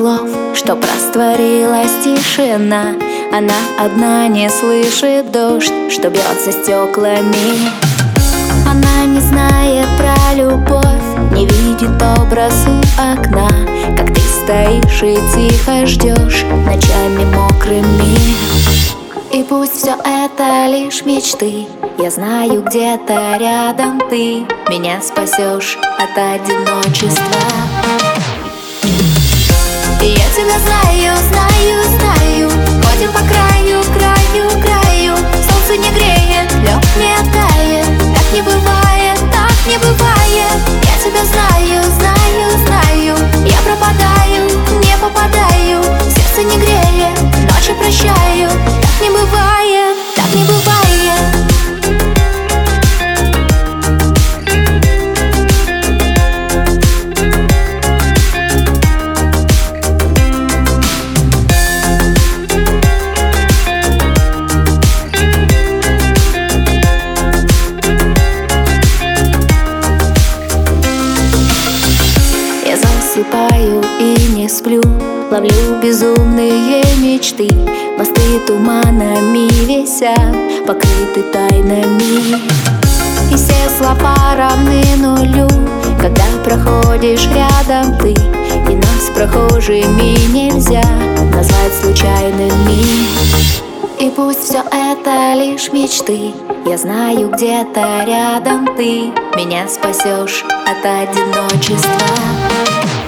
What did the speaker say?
слов, что растворилась тишина. Она одна не слышит дождь, что бьет за стеклами. Она не знает про любовь, не видит образ у окна, как ты стоишь и тихо ждешь ночами мокрыми. И пусть все это лишь мечты, я знаю, где-то рядом ты меня спасешь от одиночества. И я тебя знаю, знаю, знаю. Ходим по краю, краю, краю. Солнце не греет, лёд не тает. Так не бывает, так не бывает. Я тебя знаю, знаю, знаю. Я пропадаю, не попадаю. Сердце не греет, ночи прощаю. Так не бывает, так не бывает. Засыпаю и не сплю, ловлю безумные мечты. Мосты туманами висят, покрыты тайнами. И все слова равны нулю, когда проходишь рядом ты. И нас прохожими нельзя назвать случайными. И пусть все это лишь мечты, я знаю, где-то рядом ты меня спасешь от одиночества.